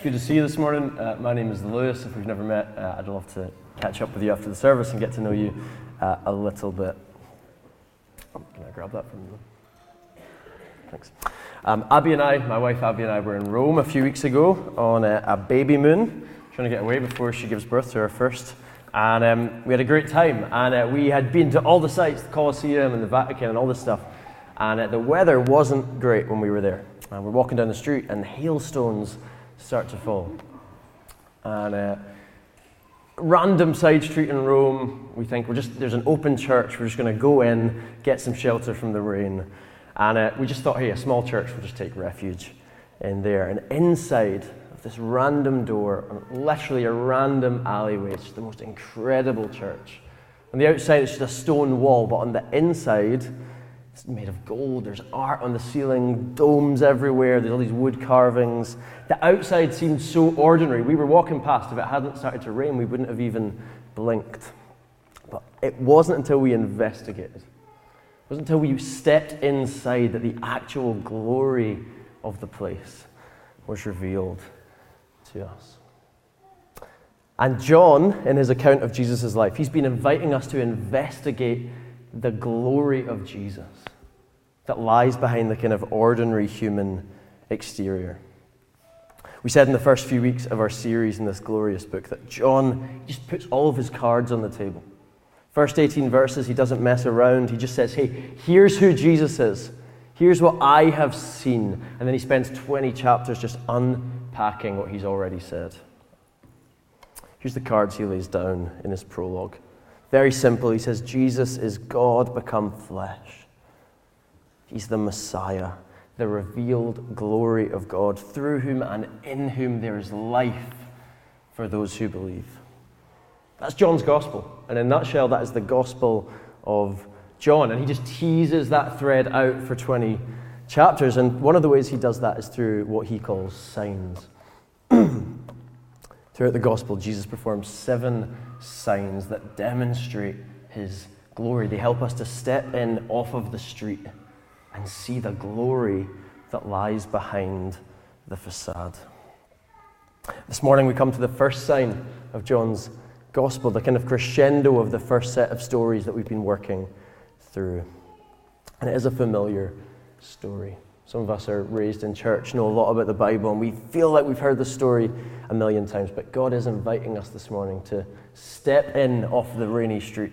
It's good to see you this morning. My name is Lewis. If we've never met, I'd love to catch up with you after the service and get to know you a little bit. Can I grab that from you? Thanks. My wife Abby and I, were in Rome a few weeks ago on a baby moon, trying to get away before she gives birth to her first. And we had a great time. And we had been to all the sites, the Colosseum and the Vatican and all this stuff. And the weather wasn't great when we were there. And we're walking down the street and hailstones start to fall. And random side street in Rome, we think there's an open church, we're just going to go in, get some shelter from the rain. And we just thought, hey, a small church, we'll just take refuge in there. And inside of this random door, literally a random alleyway, it's just the most incredible church. On the outside, it's just a stone wall, but on the inside, it's made of gold. There's art on the ceiling, domes everywhere, there's all these wood carvings. The outside seemed so ordinary. We were walking past. If it hadn't started to rain, we wouldn't have even blinked. But it wasn't until we investigated, it wasn't until we stepped inside that the actual glory of the place was revealed to us. And John, in his account of Jesus' life, he's been inviting us to investigate the glory of Jesus that lies behind the kind of ordinary human exterior. We said in the first few weeks of our series in this glorious book that John just puts all of his cards on the table. First 18 verses, he doesn't mess around. He just says, hey, here's who Jesus is. Here's what I have seen. And then he spends 20 chapters just unpacking what he's already said. Here's the cards he lays down in his prologue. Very simple, he says, Jesus is God become flesh. He's the Messiah, the revealed glory of God, through whom and in whom there is life for those who believe. That's John's gospel. And in a nutshell, that is the gospel of John. And he just teases that thread out for 20 chapters. And one of the ways he does that is through what he calls signs. Throughout the gospel, Jesus performs 7 signs that demonstrate his glory. They help us to step in off of the street and see the glory that lies behind the facade. This morning we come to the first sign of John's gospel, the kind of crescendo of the first set of stories that we've been working through. And it is a familiar story. Some of us are raised in church, know a lot about the Bible, and we feel like we've heard the story a million times. But God is inviting us this morning to step in off the rainy street,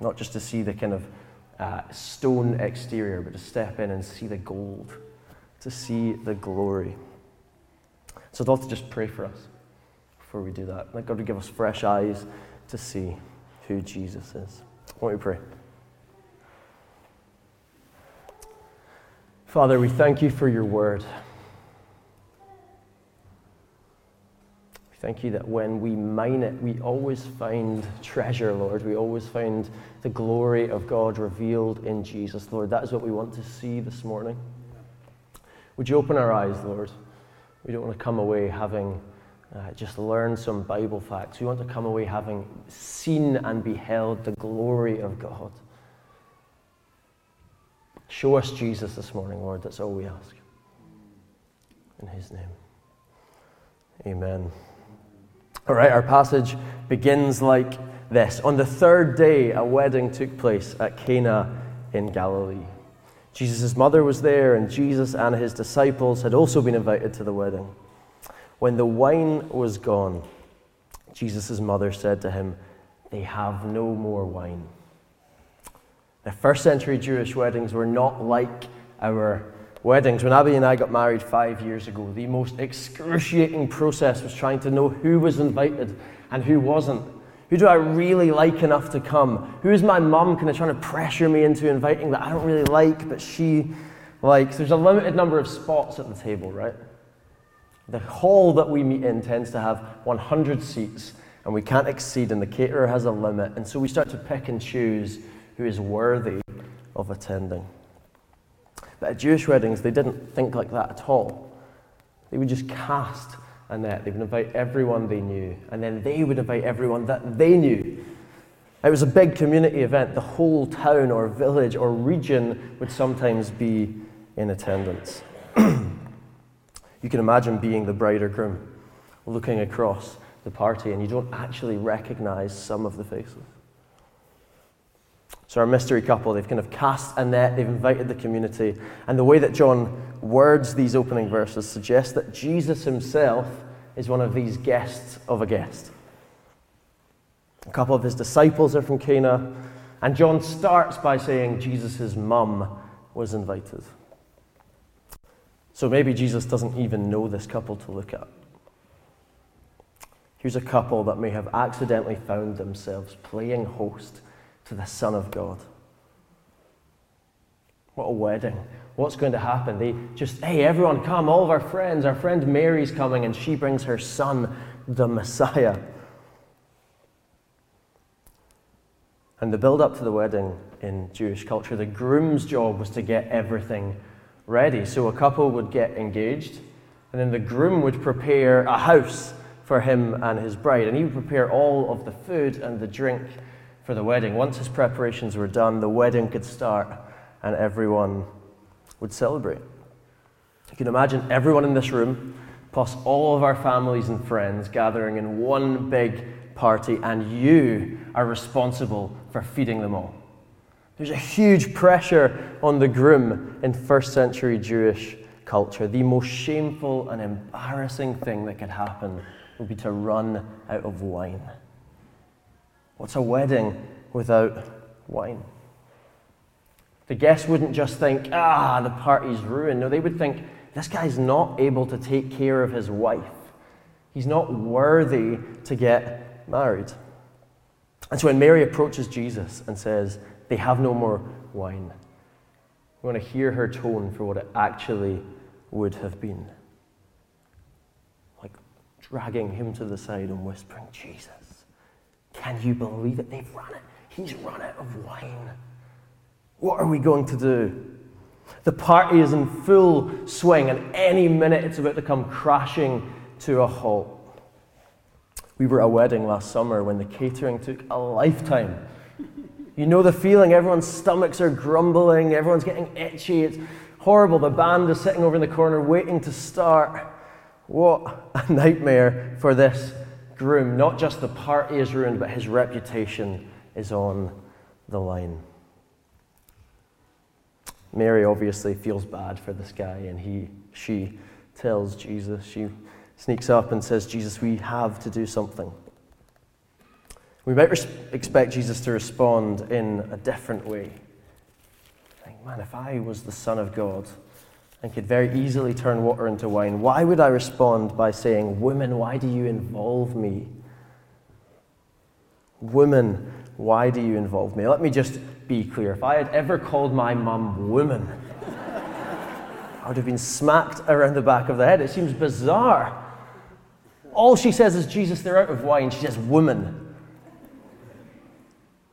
not just to see the kind of stone exterior, but to step in and see the gold, to see the glory. So I'd love to just pray for us before we do that. Let God give us fresh eyes to see who Jesus is. Why don't we pray? Father, we thank you for your word. We thank you that when we mine it, we always find treasure, Lord. We always find the glory of God revealed in Jesus, Lord. That is what we want to see this morning. Would you open our eyes, Lord? We don't want to come away having just learned some Bible facts. We want to come away having seen and beheld the glory of God. Show us Jesus this morning, Lord. That's all we ask. In his name. Amen. All right, our passage begins like this. On the third day, a wedding took place at Cana in Galilee. Jesus' mother was there, and Jesus and his disciples had also been invited to the wedding. When the wine was gone, Jesus' mother said to him, "They have no more wine." The first century Jewish weddings were not like our weddings. When Abby and I got married 5 years ago, the most excruciating process was trying to know who was invited and who wasn't. Who do I really like enough to come? Who is my mum kind of trying to pressure me into inviting that I don't really like, but she likes? There's a limited number of spots at the table, right? The hall that we meet in tends to have 100 seats, and we can't exceed, and the caterer has a limit. And so we start to pick and choose who is worthy of attending. But at Jewish weddings, they didn't think like that at all. They would just cast a net. They would invite everyone they knew, and then they would invite everyone that they knew. It was a big community event. The whole town or village or region would sometimes be in attendance. You can imagine being the bride or groom, looking across the party, and you don't actually recognize some of the faces. So our mystery couple, they've kind of cast a net, they've invited the community, and the way that John words these opening verses suggests that Jesus himself is one of these guests of a guest. A couple of his disciples are from Cana, and John starts by saying Jesus' mum was invited. So maybe Jesus doesn't even know this couple to look at. Here's a couple that may have accidentally found themselves playing host to the Son of God. What a wedding. What's going to happen? They just, hey, everyone come, all of our friends. Our friend Mary's coming and she brings her son, the Messiah. And the build-up to the wedding in Jewish culture, the groom's job was to get everything ready. So a couple would get engaged, and then the groom would prepare a house for him and his bride. And he would prepare all of the food and the drink for the wedding. Once his preparations were done, the wedding could start and everyone would celebrate. You can imagine everyone in this room, plus all of our families and friends gathering in one big party, and you are responsible for feeding them all. There's a huge pressure on the groom in first century Jewish culture. The most shameful and embarrassing thing that could happen would be to run out of wine. What's a wedding without wine? The guests wouldn't just think, the party's ruined. No, they would think, this guy's not able to take care of his wife. He's not worthy to get married. And so when Mary approaches Jesus and says, they have no more wine, we want to hear her tone for what it actually would have been. Like dragging him to the side and whispering, Jesus, can you believe it? They've run it. He's run out of wine. What are we going to do? The party is in full swing, and any minute it's about to come crashing to a halt. We were at a wedding last summer when the catering took a lifetime. You know the feeling. Everyone's stomachs are grumbling. Everyone's getting itchy. It's horrible. The band is sitting over in the corner waiting to start. What a nightmare for this groom. Not just the party is ruined, but his reputation is on the line. Mary obviously feels bad for this guy, and she tells Jesus, she sneaks up and says, Jesus, we have to do something. We might expect Jesus to respond in a different way. Think, man, if I was the Son of God and could very easily turn water into wine, why would I respond by saying, women, why do you involve me? Women, why do you involve me? Let me just be clear. If I had ever called my mum woman, I would have been smacked around the back of the head. It seems bizarre. All she says is, Jesus, they're out of wine. She says, woman.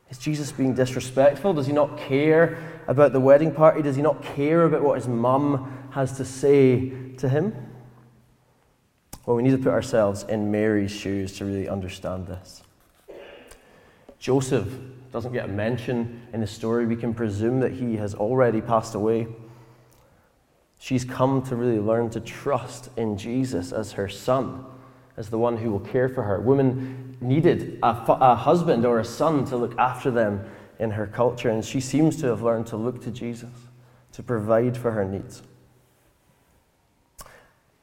Is Jesus being disrespectful? Does he not care about the wedding party? Does he not care about what his mum has to say to him? Well, we need to put ourselves in Mary's shoes to really understand this. Joseph doesn't get a mention in the story. We can presume that he has already passed away. She's come to really learn to trust in Jesus as her son, as the one who will care for her. Women needed a husband or a son to look after them in her culture, and she seems to have learned to look to Jesus to provide for her needs.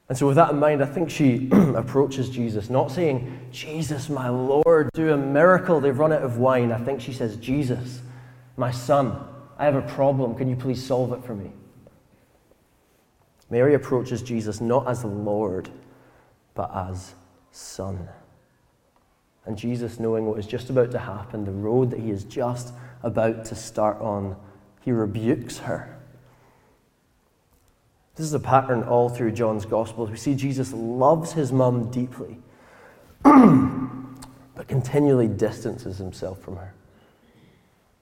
And so with that in mind, I think she approaches Jesus, not saying, Jesus, my Lord, do a miracle. They've run out of wine. I think she says, Jesus, my son, I have a problem. Can you please solve it for me? Mary approaches Jesus not as Lord, but as Son. And Jesus, knowing what is just about to happen, the road that he is just about to start on, he rebukes her. This is a pattern all through John's Gospels. We see Jesus loves his mum deeply, but continually distances himself from her.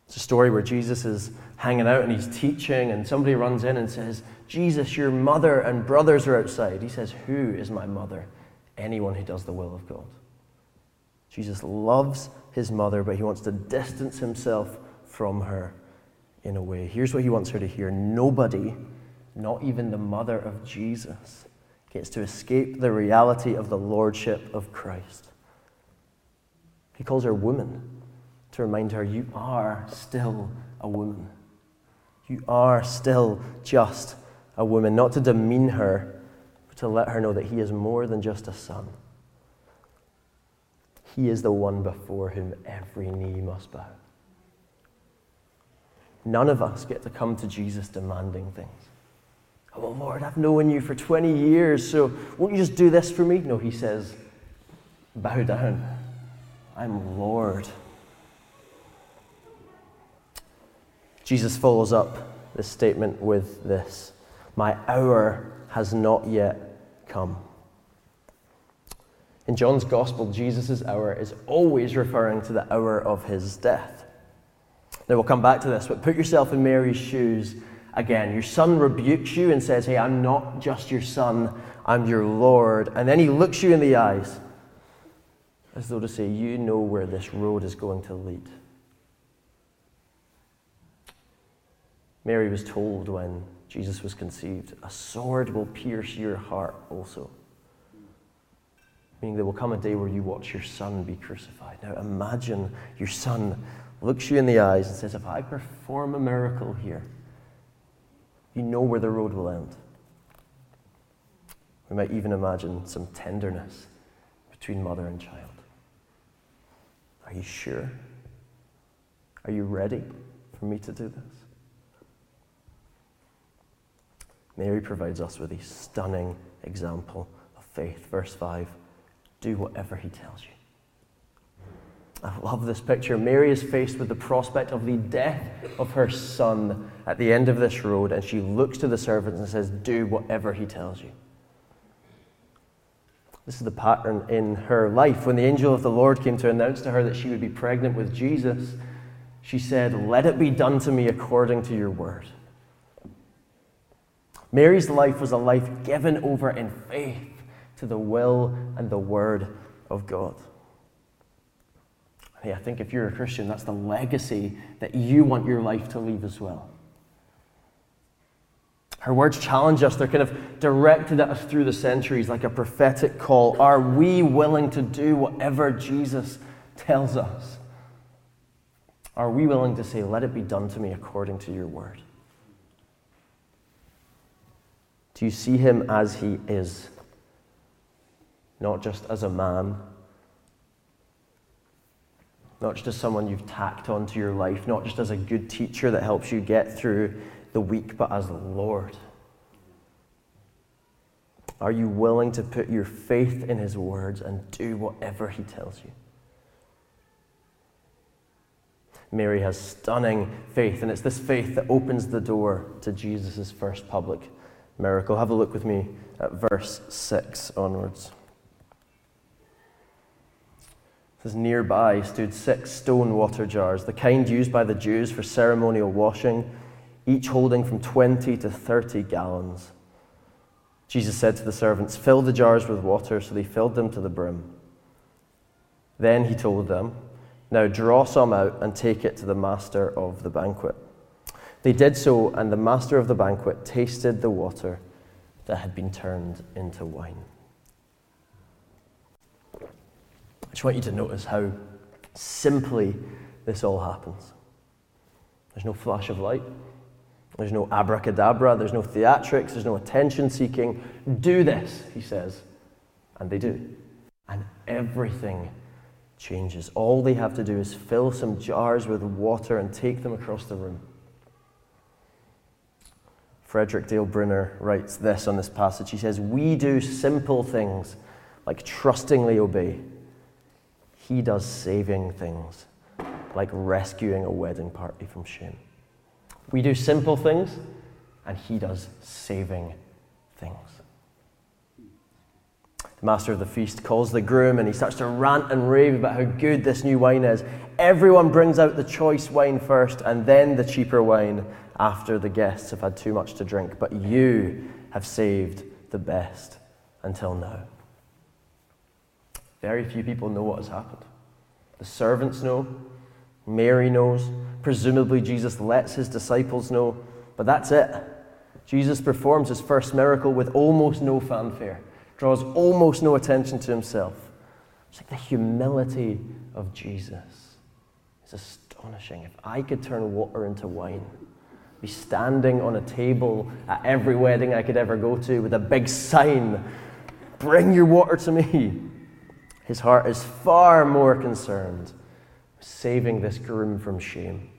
It's a story where Jesus is hanging out and he's teaching, and somebody runs in and says, Jesus, your mother and brothers are outside. He says, who is my mother? Anyone who does the will of God. Jesus loves his mother, but he wants to distance himself from her in a way. Here's what he wants her to hear. Nobody, not even the mother of Jesus, gets to escape the reality of the lordship of Christ. He calls her woman to remind her, you are still a woman. You are still just a woman, not to demean her, but to let her know that he is more than just a son. He is the one before whom every knee must bow. None of us get to come to Jesus demanding things. Oh, Lord, I've known you for 20 years, so won't you just do this for me? No, he says, bow down. I'm Lord. Jesus follows up this statement with this. My hour has not yet come. In John's Gospel, Jesus' hour is always referring to the hour of his death. Now, we'll come back to this, but put yourself in Mary's shoes again. Your son rebukes you and says, hey, I'm not just your son, I'm your Lord. And then he looks you in the eyes as though to say, you know where this road is going to lead. Mary was told when Jesus was conceived, a sword will pierce your heart also. Meaning there will come a day where you watch your son be crucified. Now imagine your son looks you in the eyes and says, if I perform a miracle here, you know where the road will end. We might even imagine some tenderness between mother and child. Are you sure? Are you ready for me to do this? Mary provides us with a stunning example of faith. Verse 5, do whatever he tells you. I love this picture. Mary is faced with the prospect of the death of her son at the end of this road, and she looks to the servants and says, do whatever he tells you. This is the pattern in her life. When the angel of the Lord came to announce to her that she would be pregnant with Jesus, she said, let it be done to me according to your word. Mary's life was a life given over in faith to the will and the word of God. Hey, I think if you're a Christian, that's the legacy that you want your life to leave as well. Her words challenge us. They're kind of directed at us through the centuries like a prophetic call. Are we willing to do whatever Jesus tells us? Are we willing to say, let it be done to me according to your word? Do you see him as he is? Not just as a man, not just as someone you've tacked onto your life, not just as a good teacher that helps you get through the week, but as the Lord. Are you willing to put your faith in his words and do whatever he tells you? Mary has stunning faith, and it's this faith that opens the door to Jesus' first public miracle. Have a look with me at verse 6 onwards. It says, nearby stood 6 stone water jars, the kind used by the Jews for ceremonial washing, each holding from 20 to 30 gallons. Jesus said to the servants, fill the jars with water, so they filled them to the brim. Then he told them, now draw some out and take it to the master of the banquet. They did so, and the master of the banquet tasted the water that had been turned into wine. I just want you to notice how simply this all happens. There's no flash of light. There's no abracadabra. There's no theatrics. There's no attention seeking. Do this, he says. And they do. And everything changes. All they have to do is fill some jars with water and take them across the room. Frederick Dale Bruner writes this on this passage. He says, we do simple things like trustingly obey. He does saving things, like rescuing a wedding party from shame. We do simple things, and he does saving things. The master of the feast calls the groom, and he starts to rant and rave about how good this new wine is. Everyone brings out the choice wine first, and then the cheaper wine after the guests have had too much to drink. But you have saved the best until now. Very few people know what has happened. The servants know, Mary knows, presumably Jesus lets his disciples know, but that's it. Jesus performs his first miracle with almost no fanfare, draws almost no attention to himself. It's like the humility of Jesus. It's astonishing. If I could turn water into wine, I'd be standing on a table at every wedding I could ever go to with a big sign, "Bring your water to me." His heart is far more concerned with saving this groom from shame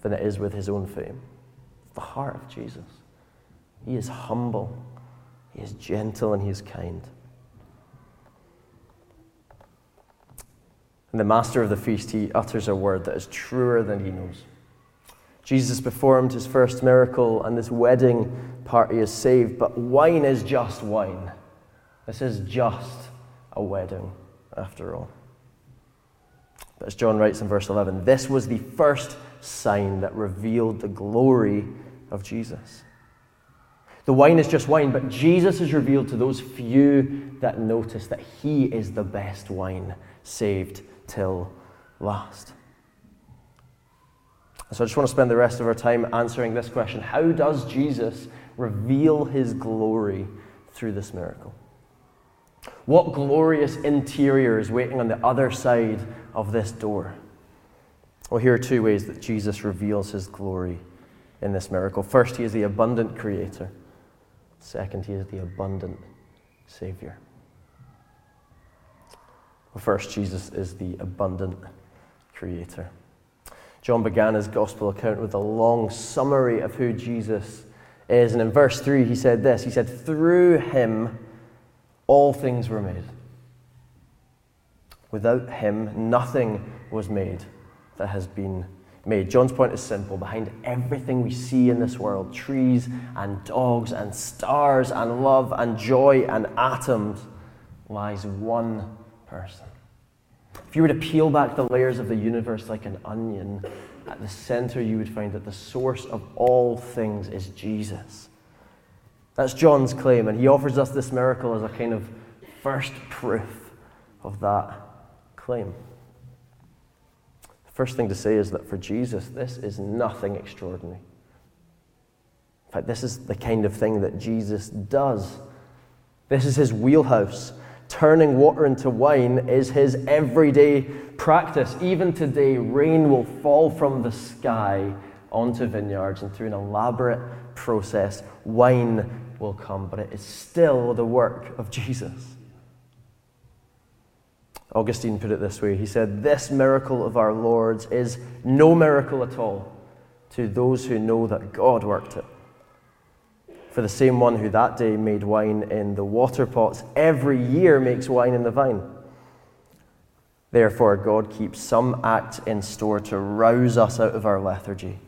than it is with his own fame. It's the heart of Jesus. He is humble, he is gentle, and he is kind. And the master of the feast, he utters a word that is truer than he knows. Jesus performed his first miracle, and this wedding party is saved, but wine is just wine. This is just a wedding, after all. But as John writes in verse 11, this was the first sign that revealed the glory of Jesus. The wine is just wine, but Jesus is revealed to those few that notice that he is the best wine, saved till last. So I just want to spend the rest of our time answering this question. How does Jesus reveal his glory through this miracle? What glorious interior is waiting on the other side of this door? Well, here are two ways that Jesus reveals his glory in this miracle. First, he is the abundant creator. Second, he is the abundant Savior. Well, first, Jesus is the abundant creator. John began his gospel account with a long summary of who Jesus is. And in verse 3, he said this. He said, through him, all things were made. Without him, nothing was made that has been made. John's point is simple. Behind everything we see in this world, trees and dogs and stars and love and joy and atoms, lies one person. If you were to peel back the layers of the universe like an onion, at the center you would find that the source of all things is Jesus. That's John's claim, and he offers us this miracle as a kind of first proof of that claim. The first thing to say is that for Jesus, this is nothing extraordinary. In fact, this is the kind of thing that Jesus does. This is his wheelhouse. Turning water into wine is his everyday practice. Even today, rain will fall from the sky onto vineyards, and through an elaborate process, wine will come, but it is still the work of Jesus. Augustine put it this way. He said, this miracle of our Lord's is no miracle at all to those who know that God worked it. For the same one who that day made wine in the water pots, every year makes wine in the vine. Therefore, God keeps some act in store to rouse us out of our lethargy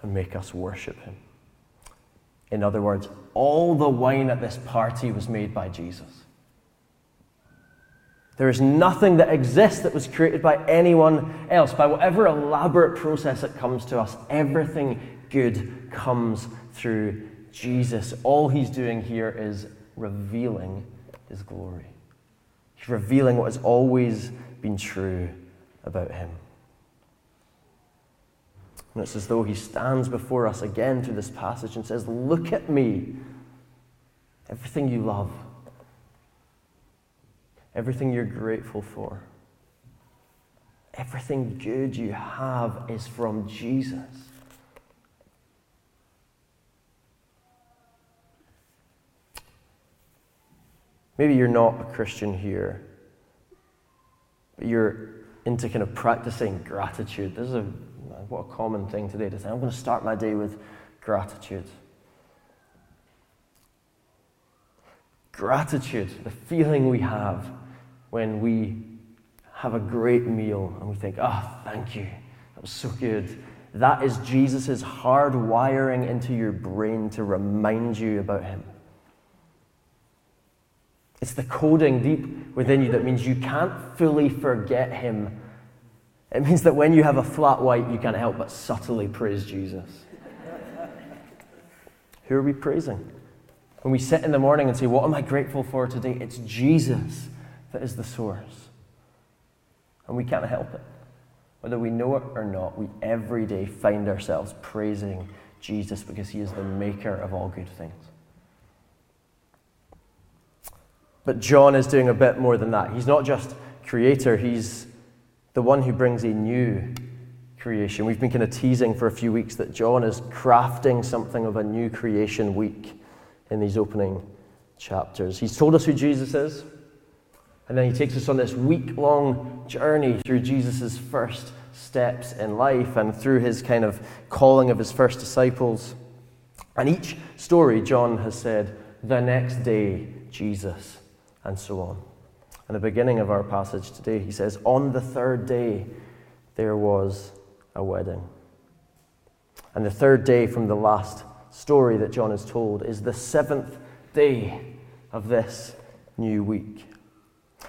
and make us worship him. In other words, all the wine at this party was made by Jesus. There is nothing that exists that was created by anyone else. By whatever elaborate process that comes to us, everything good comes through Jesus. All he's doing here is revealing his glory. He's revealing what has always been true about him. And it's as though he stands before us again through this passage and says, look at me. Everything you love, everything you're grateful for, everything good you have is from Jesus. Maybe you're not a Christian here, but you're into kind of practicing gratitude. This is what a common thing today to say, I'm going to start my day with gratitude. Gratitude, the feeling we have when we have a great meal and we think, oh, thank you, that was so good. That is Jesus' hard wiring into your brain to remind you about him. It's the coding deep within you that means you can't fully forget him. It means that when you have a flat white, you can't help but subtly praise Jesus. Who are we praising? When we sit in the morning and say, what am I grateful for today? It's Jesus that is the source. And we can't help it. Whether we know it or not, we every day find ourselves praising Jesus because he is the maker of all good things. But John is doing a bit more than that. He's not just creator, he's the one who brings a new creation. We've been kind of teasing for a few weeks that John is crafting something of a new creation week in these opening chapters. He's told us who Jesus is, and then he takes us on this week-long journey through Jesus' first steps in life and through his kind of calling of his first disciples. And each story, John has said, the next day, Jesus, and so on. And the beginning of our passage today, he says, on the third day, there was a wedding. And the third day from the last story that John is told is the seventh day of this new week.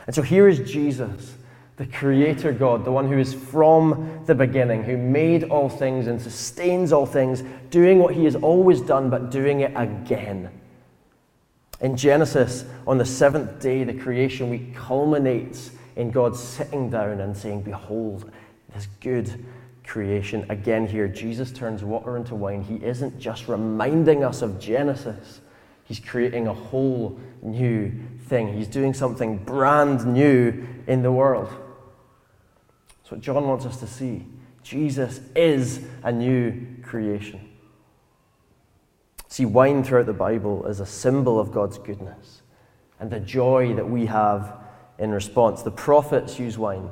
And so here is Jesus, the creator God, the one who is from the beginning, who made all things and sustains all things, doing what he has always done, but doing it again. In Genesis, on the seventh day, the creation week culminates in God sitting down and saying, behold, this good creation. Again here, Jesus turns water into wine. He isn't just reminding us of Genesis. He's creating a whole new thing. He's doing something brand new in the world. That's what John wants us to see. Jesus is a new creation. See, wine throughout the Bible is a symbol of God's goodness and the joy that we have in response. The prophets use wine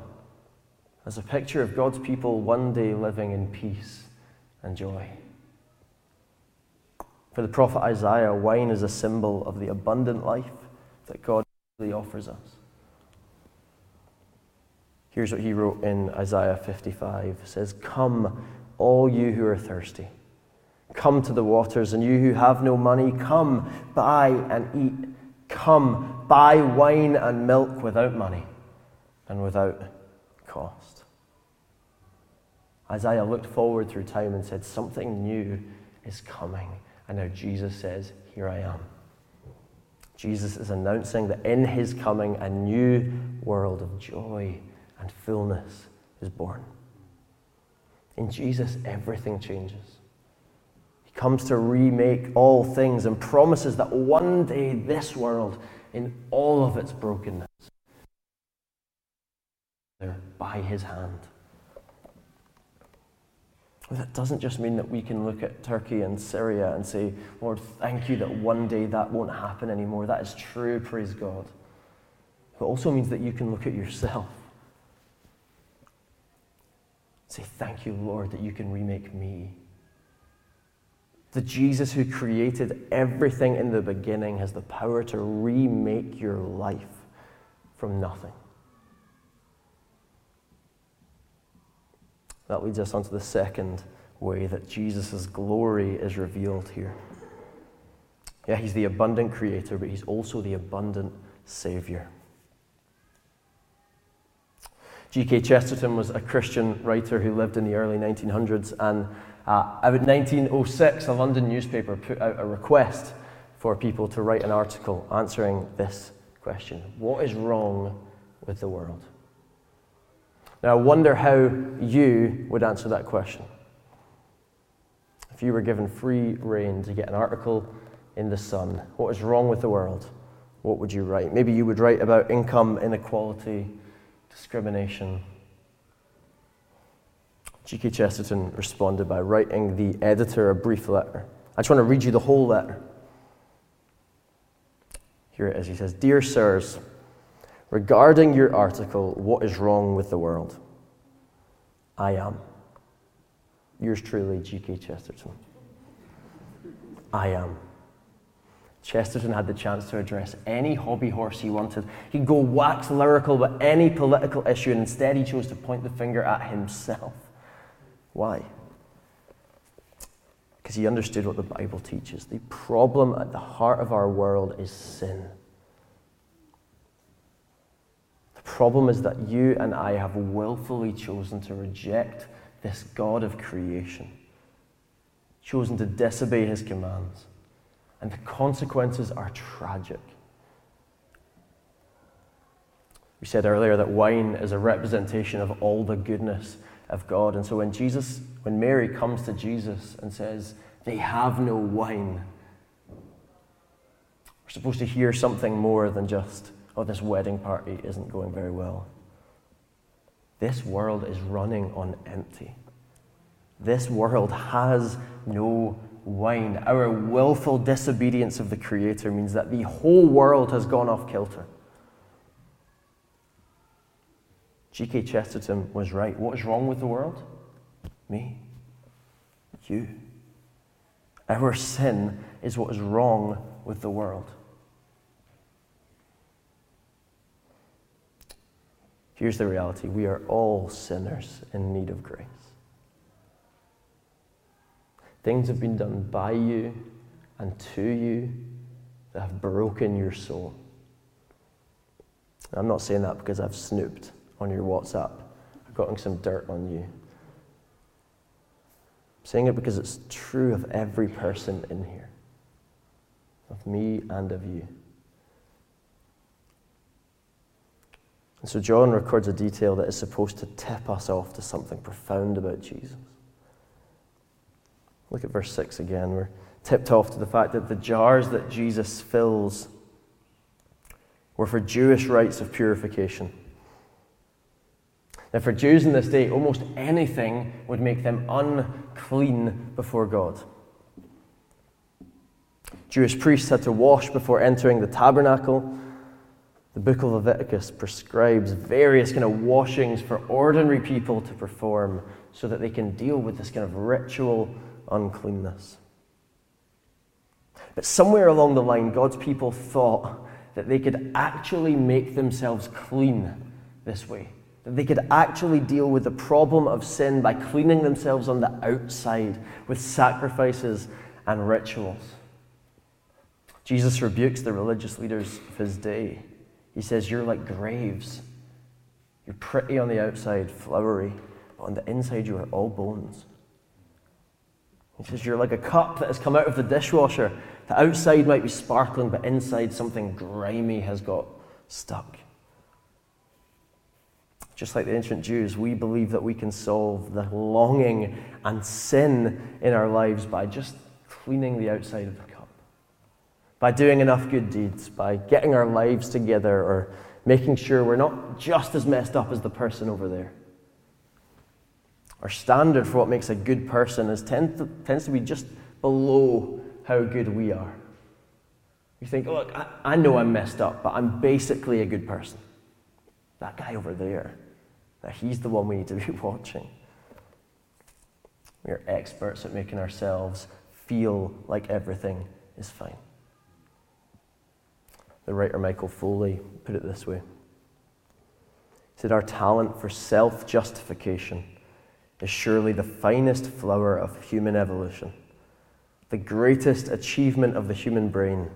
as a picture of God's people one day living in peace and joy. For the prophet Isaiah, wine is a symbol of the abundant life that God really offers us. Here's what he wrote in Isaiah 55. It says, come, all you who are thirsty. Come to the waters, and you who have no money, come, buy and eat. Come, buy wine and milk without money and without cost. Isaiah looked forward through time and said, something new is coming. And now Jesus says, here I am. Jesus is announcing that in his coming, a new world of joy and fullness is born. In Jesus, everything changes. Comes to remake all things and promises that one day this world, in all of its brokenness, by his hand. That doesn't just mean that we can look at Turkey and Syria and say, Lord, thank you that one day that won't happen anymore. That is true, praise God. But it also means that you can look at yourself. Say, thank you, Lord, that you can remake me. The Jesus who created everything in the beginning has the power to remake your life from nothing. That leads us on to the second way that Jesus' glory is revealed here. Yeah, he's the abundant creator, but he's also the abundant savior. G.K. Chesterton was a Christian writer who lived in the early 1900s, and about 1906, a London newspaper put out a request for people to write an article answering this question: what is wrong with the world? Now, I wonder how you would answer that question. If you were given free rein to get an article in the Sun, what is wrong with the world? What would you write? Maybe you would write about income inequality, discrimination. G.K. Chesterton responded by writing the editor a brief letter. I just want to read you the whole letter. Here it is. He says, Dear sirs, regarding your article, What is Wrong with the World? I am. Yours truly, G.K. Chesterton. I am. Chesterton had the chance to address any hobby horse he wanted. He'd go wax lyrical about any political issue, and instead he chose to point the finger at himself. Why? Because he understood what the Bible teaches. The problem at the heart of our world is sin. The problem is that you and I have willfully chosen to reject this God of creation, chosen to disobey his commands, and the consequences are tragic. We said earlier that wine is a representation of all the goodness of God. And so when Mary comes to Jesus and says, they have no wine. We're supposed to hear something more than just, oh, this wedding party isn't going very well. This world is running on empty. This world has no wine. Our willful disobedience of the Creator means that the whole world has gone off kilter. G.K. Chesterton was right. What is wrong with the world? Me. You. Our sin is what is wrong with the world. Here's the reality. We are all sinners in need of grace. Things have been done by you and to you that have broken your soul. I'm not saying that because I've snooped on your WhatsApp. I've gotten some dirt on you. I'm saying it because it's true of every person in here, of me and of you. And so John records a detail that is supposed to tip us off to something profound about Jesus. Look at verse 6 again. We're tipped off to the fact that the jars that Jesus fills were for Jewish rites of purification. Now, for Jews in this day, almost anything would make them unclean before God. Jewish priests had to wash before entering the tabernacle. The book of Leviticus prescribes various kind of washings for ordinary people to perform so that they can deal with this kind of ritual uncleanness. But somewhere along the line, God's people thought that they could actually make themselves clean this way. That they could actually deal with the problem of sin by cleaning themselves on the outside with sacrifices and rituals. Jesus rebukes the religious leaders of his day. He says, you're like graves. You're pretty on the outside, flowery, but on the inside you are all bones. He says, you're like a cup that has come out of the dishwasher. The outside might be sparkling, but inside something grimy has got stuck. Just like the ancient Jews, we believe that we can solve the longing and sin in our lives by just cleaning the outside of the cup. By doing enough good deeds, by getting our lives together or making sure we're not just as messed up as the person over there. Our standard for what makes a good person is tends to be just below how good we are. You think, oh, look, I know I'm messed up, but I'm basically a good person. That guy over there, he's the one we need to be watching. We are experts at making ourselves feel like everything is fine. The writer Michael Foley put it this way. He said, our talent for self-justification is surely the finest flower of human evolution, the greatest achievement of the human brain.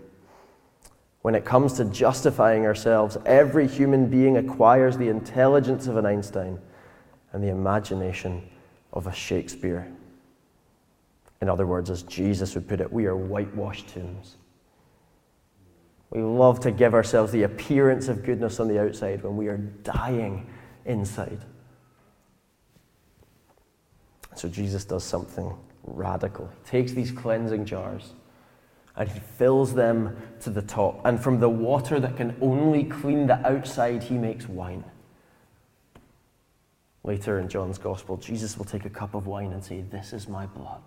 When it comes to justifying ourselves, every human being acquires the intelligence of an Einstein and the imagination of a Shakespeare. In other words, as Jesus would put it, we are whitewashed tombs. We love to give ourselves the appearance of goodness on the outside when we are dying inside. So Jesus does something radical. He takes these cleansing jars and he fills them to the top. And from the water that can only clean the outside, he makes wine. Later in John's Gospel, Jesus will take a cup of wine and say, this is my blood,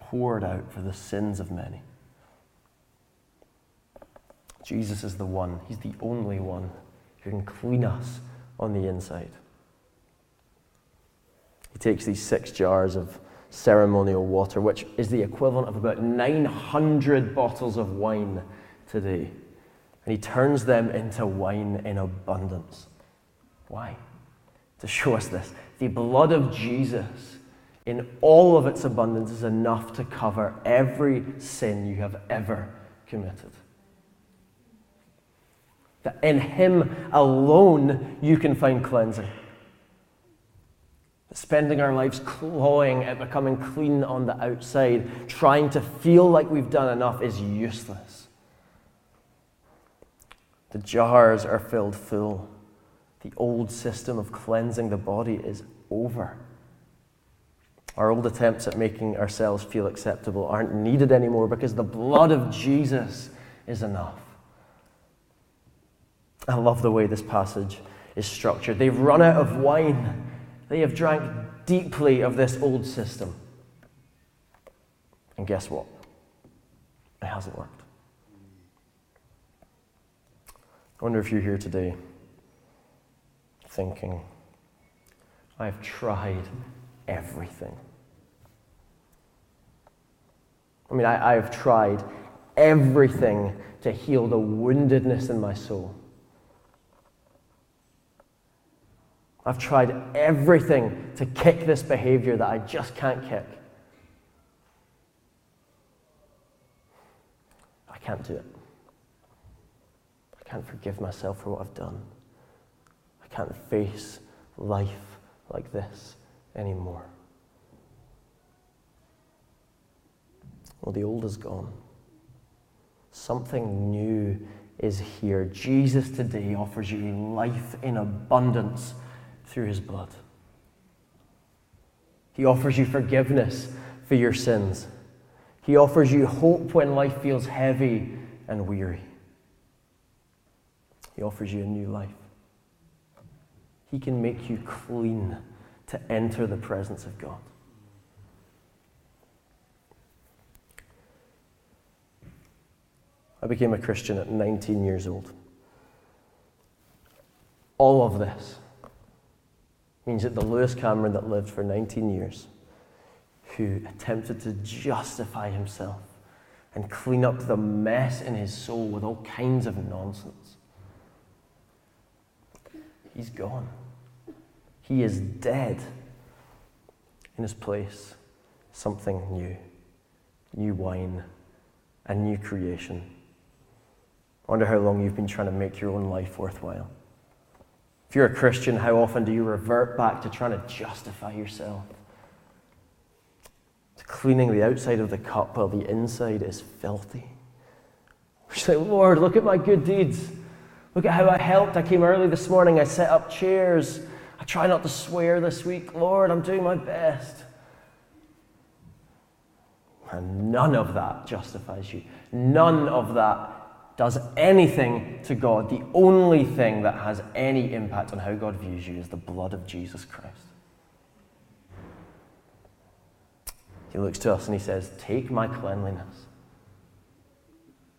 poured out for the sins of many. Jesus is the one, he's the only one who can clean us on the inside. He takes these 6 jars of ceremonial water, which is the equivalent of about 900 bottles of wine today, and he turns them into wine in abundance. Why? To show us this. The blood of Jesus in all of its abundance is enough to cover every sin you have ever committed. That in him alone you can find cleansing. Spending our lives clawing at becoming clean on the outside, trying to feel like we've done enough, is useless. The jars are filled full. The old system of cleansing the body is over. Our old attempts at making ourselves feel acceptable aren't needed anymore because the blood of Jesus is enough. I love the way this passage is structured. They've run out of wine. They have drank deeply of this old system. And guess what? It hasn't worked. I wonder if you're here today thinking, I've tried everything. I've tried everything to heal the woundedness in my soul. I've tried everything to kick this behavior that I just can't kick. I can't do it. I can't forgive myself for what I've done. I can't face life like this anymore. Well, the old is gone. Something new is here. Jesus today offers you life in abundance through his blood. He offers you forgiveness for your sins. He offers you hope when life feels heavy and weary. He offers you a new life. He can make you clean to enter the presence of God. I became a Christian at 19 years old. All of this means that the Lewis Cameron that lived for 19 years, who attempted to justify himself and clean up the mess in his soul with all kinds of nonsense, he's gone. He is dead. In his place, something new. New wine, a new creation. I wonder how long you've been trying to make your own life worthwhile. If you're a Christian, how often do you revert back to trying to justify yourself? To cleaning the outside of the cup while the inside is filthy. We say, Lord, look at my good deeds. Look at how I helped. I came early this morning. I set up chairs. I try not to swear this week. Lord, I'm doing my best. And none of that justifies you. None of that does anything to God. The only thing that has any impact on how God views you is the blood of Jesus Christ. He looks to us and he says, take my cleanliness,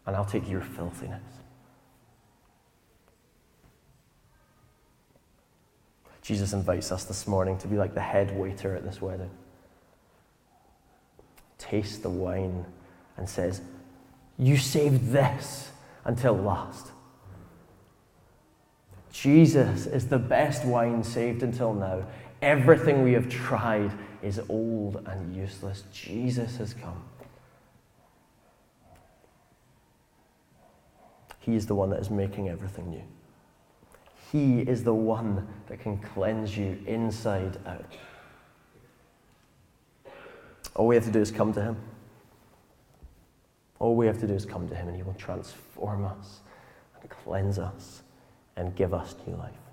and I'll take your filthiness. Jesus invites us this morning to be like the head waiter at this wedding. Tastes the wine and says, you saved this until last. Jesus is the best wine saved until now. Everything we have tried is old and useless. Jesus has come. He is the one that is making everything new. He is the one that can cleanse you inside out. All we have to do is come to him. All we have to do is come to him, and he will transform us and cleanse us and give us new life.